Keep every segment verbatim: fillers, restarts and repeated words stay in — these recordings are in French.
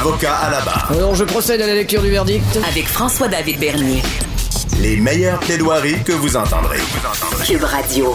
Avocat à la barre. Alors, je procède à la lecture du verdict. Avec François-David Bernier. Les meilleures plaidoiries que vous entendrez. Cube Radio.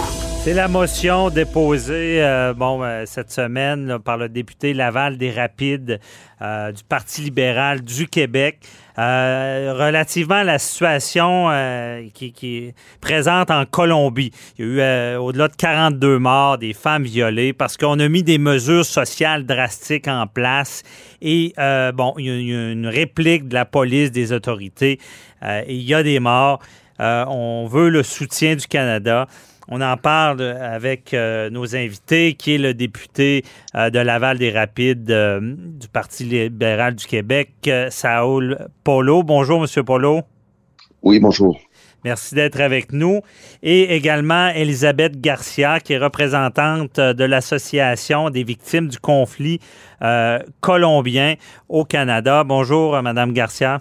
C'est la motion déposée euh, bon, euh, cette semaine là, par le député Laval-des-Rapides euh, du Parti libéral du Québec euh, relativement à la situation euh, qui, qui est présente en Colombie. Il y a eu euh, au-delà de quarante-deux morts, des femmes violées, parce qu'on a mis des mesures sociales drastiques en place. Et euh, bon, il y a une réplique de la police, des autorités. Euh, et il y a des morts. Euh, on veut le soutien du Canada. On en parle avec euh, nos invités, qui est le député euh, de Laval-des-Rapides euh, du Parti libéral du Québec, euh, Saúl Polo. Bonjour, Monsieur Polo. Oui, bonjour. Merci d'être avec nous. Et également Elisabeth Garcia, qui est représentante de l'Association des victimes du conflit euh, colombien au Canada. Bonjour, Madame Garcia.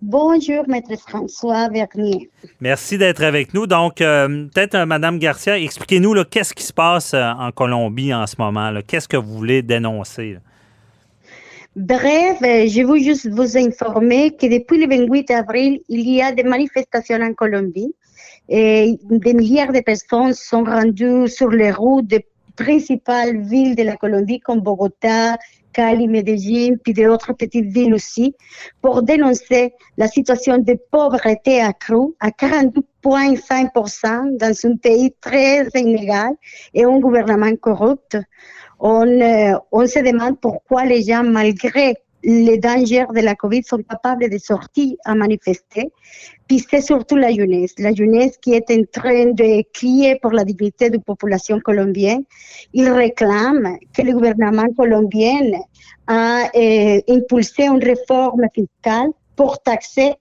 Bonjour, Maître François Bernier. Merci d'être avec nous. Donc, euh, peut-être, euh, Madame Garcia, expliquez-nous là, qu'est-ce qui se passe euh, en Colombie en ce moment. Là? Qu'est-ce que vous voulez dénoncer? Là? Bref, je veux juste vous informer que depuis le vingt-huit avril, il y a des manifestations en Colombie. Et des milliards de personnes sont rendues sur les routes des principales villes de la Colombie, comme Bogota, Cali, Medellín, puis d'autres petites villes aussi, pour dénoncer la situation de pauvreté accrue à quarante-deux virgule cinq pour cent dans un pays très inégal et un gouvernement corrupt. On, euh, on se demande pourquoi les gens, malgré les dangers de la COVID, sont capables de sortir à manifester. Puis c'est surtout la jeunesse. La jeunesse qui est en train de crier pour la dignité de la population colombienne. Ils réclament que le gouvernement colombien a euh, impulsé une réforme fiscale pour taxer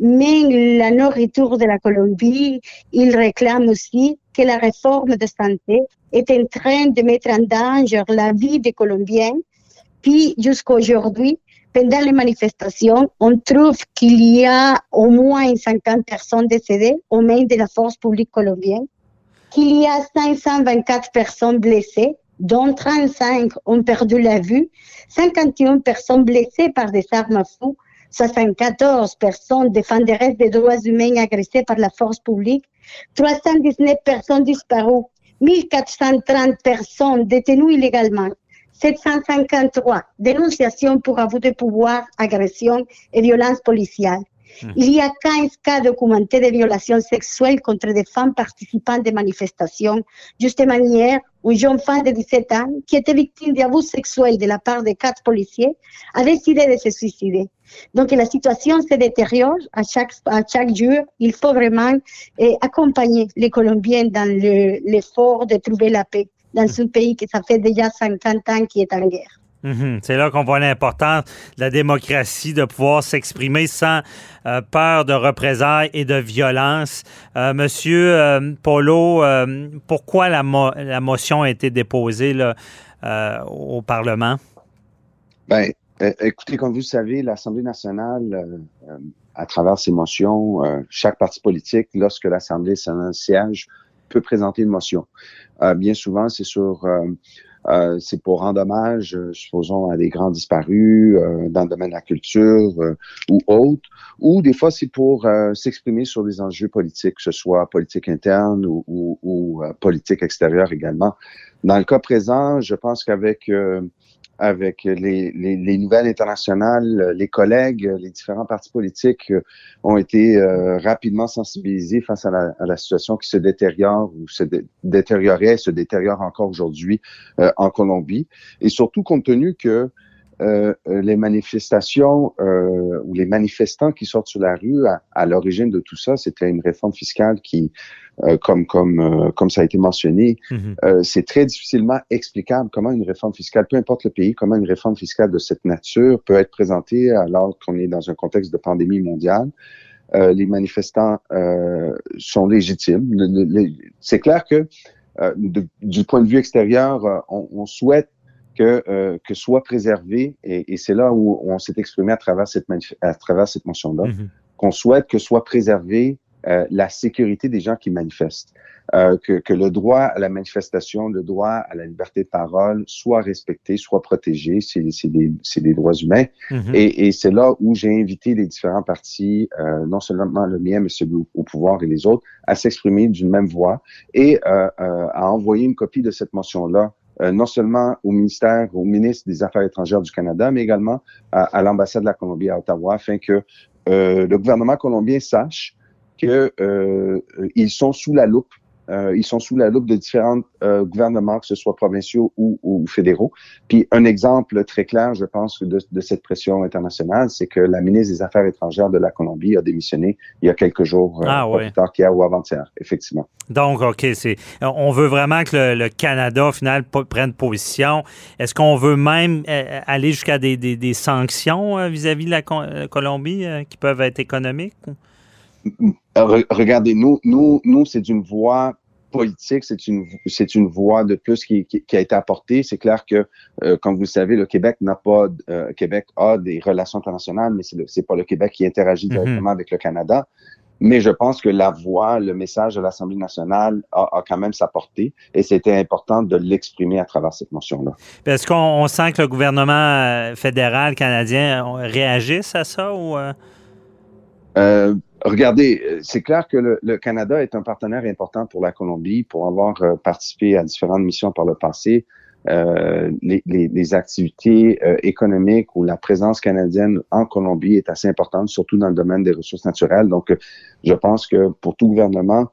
même la nourriture de la Colombie. Ils réclament aussi que la réforme de santé est en train de mettre en danger la vie des Colombiens. Puis jusqu'à aujourd'hui, pendant les manifestations, on trouve qu'il y a au moins cinquante personnes décédées aux mains de la force publique colombienne, qu'il y a cinq cent vingt-quatre personnes blessées, dont trente-cinq ont perdu la vue, cinquante et une personnes blessées par des armes à feu, soixante-quatorze personnes défenderesses des droits humains agressées par la force publique, trois cent dix-neuf personnes disparues, mille quatre cent trente personnes détenues illégalement, sept cent cinquante-trois dénonciations pour abus de pouvoir, agression et violence policière. Mmh. Il y a quinze cas documentés de violations sexuelles contre des femmes participant des manifestations. Justement hier, une jeune femme de dix-sept ans qui était victime d'abus sexuels de la part de quatre policiers a décidé de se suicider. Donc la situation se détériore à chaque, à chaque jour. Il faut vraiment eh, accompagner les Colombiens dans le, l'effort de trouver la paix dans un pays qui ça fait déjà cinquante ans qui est en guerre. Mm-hmm. C'est là qu'on voit l'importance de la démocratie, de pouvoir s'exprimer sans euh, peur de représailles et de violence. Euh, Monsieur euh, Polo, euh, pourquoi la, mo- la motion a été déposée là, euh, au Parlement? Bien, euh, écoutez, comme vous le savez, l'Assemblée nationale, euh, euh, à travers ses motions, euh, chaque parti politique, lorsque l'Assemblée nationale siège, peut présenter une motion. Euh, bien souvent, c'est sur, euh, euh, c'est pour rendre hommage, euh, supposons, à des grands disparus euh, dans le domaine de la culture euh, ou autre, ou des fois, c'est pour euh, s'exprimer sur des enjeux politiques, que ce soit politique interne ou, ou, ou euh, politique extérieure également. Dans le cas présent, je pense qu'avec euh, avec les, les, les nouvelles internationales, les collègues, les différents partis politiques ont été euh, rapidement sensibilisés face à la, à la situation qui se détériore ou se dé- détériorait, se détériore encore aujourd'hui euh, en Colombie. Et surtout compte tenu que euh, les manifestations euh, ou les manifestants qui sortent sur la rue, à, à l'origine de tout ça, c'était une réforme fiscale qui, euh, comme comme euh, comme ça a été mentionné, mm-hmm. euh, c'est très difficilement explicable comment une réforme fiscale, peu importe le pays, comment une réforme fiscale de cette nature peut être présentée alors qu'on est dans un contexte de pandémie mondiale. Euh, les manifestants euh, sont légitimes. Le, le, le, c'est clair que euh, de, du point de vue extérieur, euh, on, on souhaite que euh, que soit préservé, et, et c'est là où on s'est exprimé à travers cette manif- à travers cette motion-là, mm-hmm. qu'on souhaite que soit préservée euh, la sécurité des gens qui manifestent, euh, que que le droit à la manifestation, le droit à la liberté de parole soit respecté, soit protégé. C'est c'est des c'est des droits humains, mm-hmm. et, et c'est là où j'ai invité les différents partis, euh, non seulement le mien mais celui au pouvoir et les autres, à s'exprimer d'une même voix et euh, euh, à envoyer une copie de cette motion-là. Euh, non seulement au ministère, au ministre des Affaires étrangères du Canada, mais également à, à l'ambassade de la Colombie à Ottawa, afin que euh, le gouvernement colombien sache que euh, ils sont sous la loupe, euh, ils sont sous la loupe de différents euh, gouvernements, que ce soit provinciaux ou, ou fédéraux. Puis un exemple très clair, je pense, de, de cette pression internationale, c'est que la ministre des Affaires étrangères de la Colombie a démissionné il y a quelques jours, euh, ah, ouais. pas plus tard qu'hier ou avant-hier, effectivement. Donc, OK, c'est, on veut vraiment que le, le Canada, au final, p- prenne position. Est-ce qu'on veut même euh, aller jusqu'à des, des, des sanctions euh, vis-à-vis de la co- euh, Colombie euh, qui peuvent être économiques? Re- regardez, nous, nous, nous, c'est une voie politique, c'est une, c'est une voie de plus qui, qui, qui a été apportée. C'est clair que, euh, comme vous le savez, le Québec n'a pas, euh, Québec a des relations internationales, mais c'est, le, c'est pas le Québec qui interagit directement mm-hmm. avec le Canada. Mais je pense que la voix, le message de l'Assemblée nationale a, a quand même sa portée, et c'était important de l'exprimer à travers cette motion-là. Est-ce qu'on on sent que le gouvernement fédéral canadien réagisse à ça ou? Euh... Euh, regardez, c'est clair que le, le Canada est un partenaire important pour la Colombie, pour avoir euh, participé à différentes missions par le passé. Euh, les, les, les activités euh, économiques ou la présence canadienne en Colombie est assez importante, surtout dans le domaine des ressources naturelles. Donc, euh, je pense que pour tout gouvernement,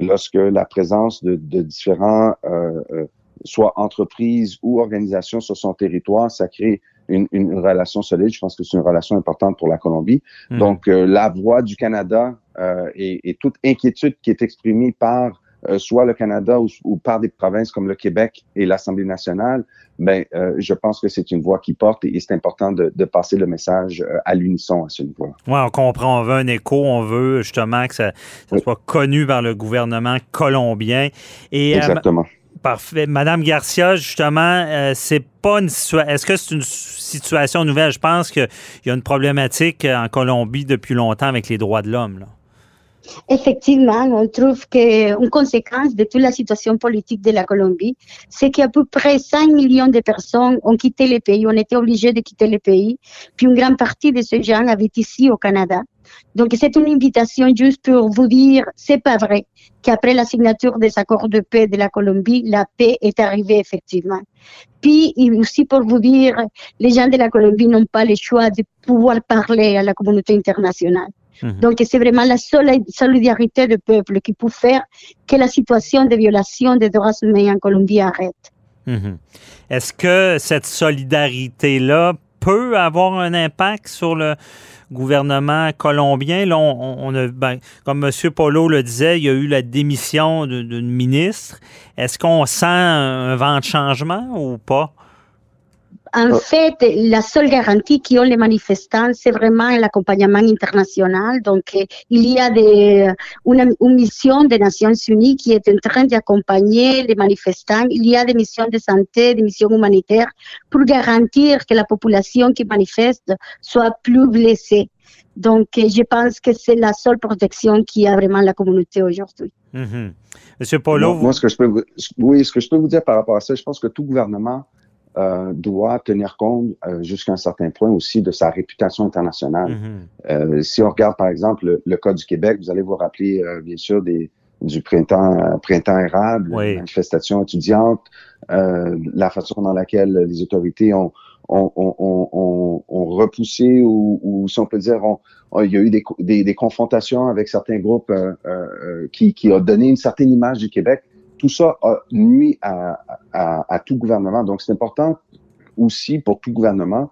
lorsque la présence de, de différents, euh, euh, soit entreprises ou organisations sur son territoire, ça crée Une, une relation solide. Je pense que c'est une relation importante pour la Colombie. Mmh. Donc, euh, la voix du Canada euh, et, et toute inquiétude qui est exprimée par euh, soit le Canada ou, ou par des provinces comme le Québec et l'Assemblée nationale, ben, euh, je pense que c'est une voix qui porte, et, et c'est important de, de passer le message euh, à l'unisson à ce niveau-là. Oui, on comprend. On veut un écho. On veut justement que ça, ça oui. soit connu par le gouvernement colombien. Et, exactement. Euh, Parfait. Madame Garcia, justement, euh, c'est pas une situation. Est-ce que c'est une situation nouvelle? Je pense qu'il y a une problématique en Colombie depuis longtemps avec les droits de l'homme, là. Effectivement, on trouve qu'une conséquence de toute la situation politique de la Colombie, c'est qu'à peu près cinq millions de personnes ont quitté le pays, ont été obligées de quitter le pays, puis une grande partie de ces gens habitent ici au Canada. Donc c'est une invitation juste pour vous dire, c'est pas vrai qu'après la signature des accords de paix de la Colombie, la paix est arrivée effectivement. Puis aussi pour vous dire, les gens de la Colombie n'ont pas le choix de pouvoir parler à la communauté internationale. Mmh. Donc, c'est vraiment la solidarité du peuple qui peut faire que la situation de violation des droits humains en Colombie arrête. Mmh. Est-ce que cette solidarité-là peut avoir un impact sur le gouvernement colombien? Là, on, on a, ben, comme M. Polo le disait, il y a eu la démission d'une ministre. Est-ce qu'on sent un vent de changement ou pas? En fait, la seule garantie qu'ont les manifestants, c'est vraiment l'accompagnement international. Donc, il y a des, une, une mission des Nations Unies qui est en train d'accompagner les manifestants. Il y a des missions de santé, des missions humanitaires pour garantir que la population qui manifeste soit plus blessée. Donc, je pense que c'est la seule protection qu'il y a vraiment la communauté aujourd'hui. Mm-hmm. Monsieur Polo, vous... moi, ce que je peux vous... oui, ce que je peux vous dire par rapport à ça, je pense que tout gouvernement Euh, doit tenir compte euh, jusqu'à un certain point aussi de sa réputation internationale. Mm-hmm. Euh, si on regarde par exemple le, le cas du Québec, vous allez vous rappeler euh, bien sûr des, du printemps, euh, printemps érable, oui. manifestation étudiante, euh, la façon dans laquelle les autorités ont ont on, on, on, on repoussé ou, ou si on peut dire, on, on, il y a eu des, des, des confrontations avec certains groupes euh, euh, qui, qui ont donné une certaine image du Québec. Tout ça nuit à, à, à tout gouvernement. Donc, c'est important aussi pour tout gouvernement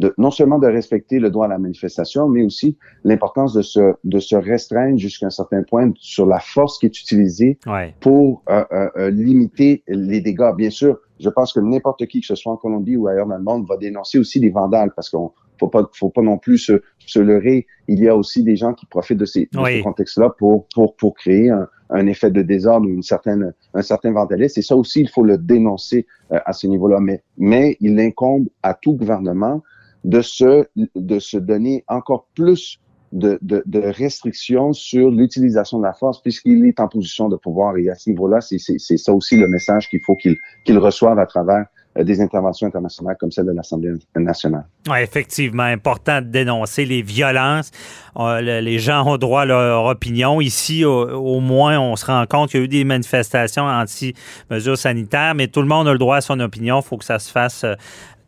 de, non seulement de respecter le droit à la manifestation, mais aussi l'importance de se, de se restreindre jusqu'à un certain point sur la force qui est utilisée ouais. pour euh, euh, limiter les dégâts. Bien sûr, je pense que n'importe qui, que ce soit en Colombie ou ailleurs dans le monde, va dénoncer aussi les vandales parce qu'on faut pas, faut pas non plus se, se leurrer. Il y a aussi des gens qui profitent de ces, oui. de ce contexte-là pour, pour, pour créer un, un effet de désordre ou une certaine, un certain vandalisme. Et ça aussi, il faut le dénoncer euh, à ce niveau-là. Mais, mais il incombe à tout gouvernement de se, de se donner encore plus de, de, de restrictions sur l'utilisation de la force puisqu'il est en position de pouvoir. Et à ce niveau-là, c'est, c'est, c'est ça aussi le message qu'il faut qu'il, qu'il reçoive à travers des interventions internationales comme celle de l'Assemblée nationale. Ouais, effectivement, important de dénoncer les violences. Euh, les gens ont droit à leur opinion. Ici, au, au moins, on se rend compte qu'il y a eu des manifestations anti-mesures sanitaires, mais tout le monde a le droit à son opinion. Il faut que ça se fasse euh,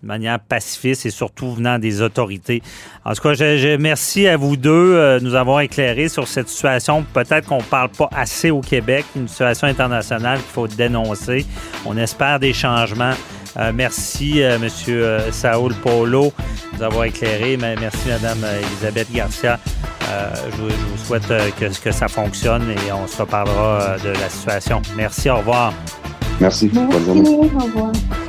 de manière pacifiste et surtout venant des autorités. En tout cas, je, je merci à vous deux euh, de nous avoir éclairés sur cette situation. Peut-être qu'on ne parle pas assez au Québec, une situation internationale qu'il faut dénoncer. On espère des changements. Euh, merci, euh, M. Euh, Saúl Polo, de nous avoir éclairés. Merci, Mme Elisabeth Garcia. Euh, je, vous, je vous souhaite euh, que, que ça fonctionne et on se reparlera euh, de la situation. Merci, au revoir. Merci. Merci, bonne journée. Au revoir.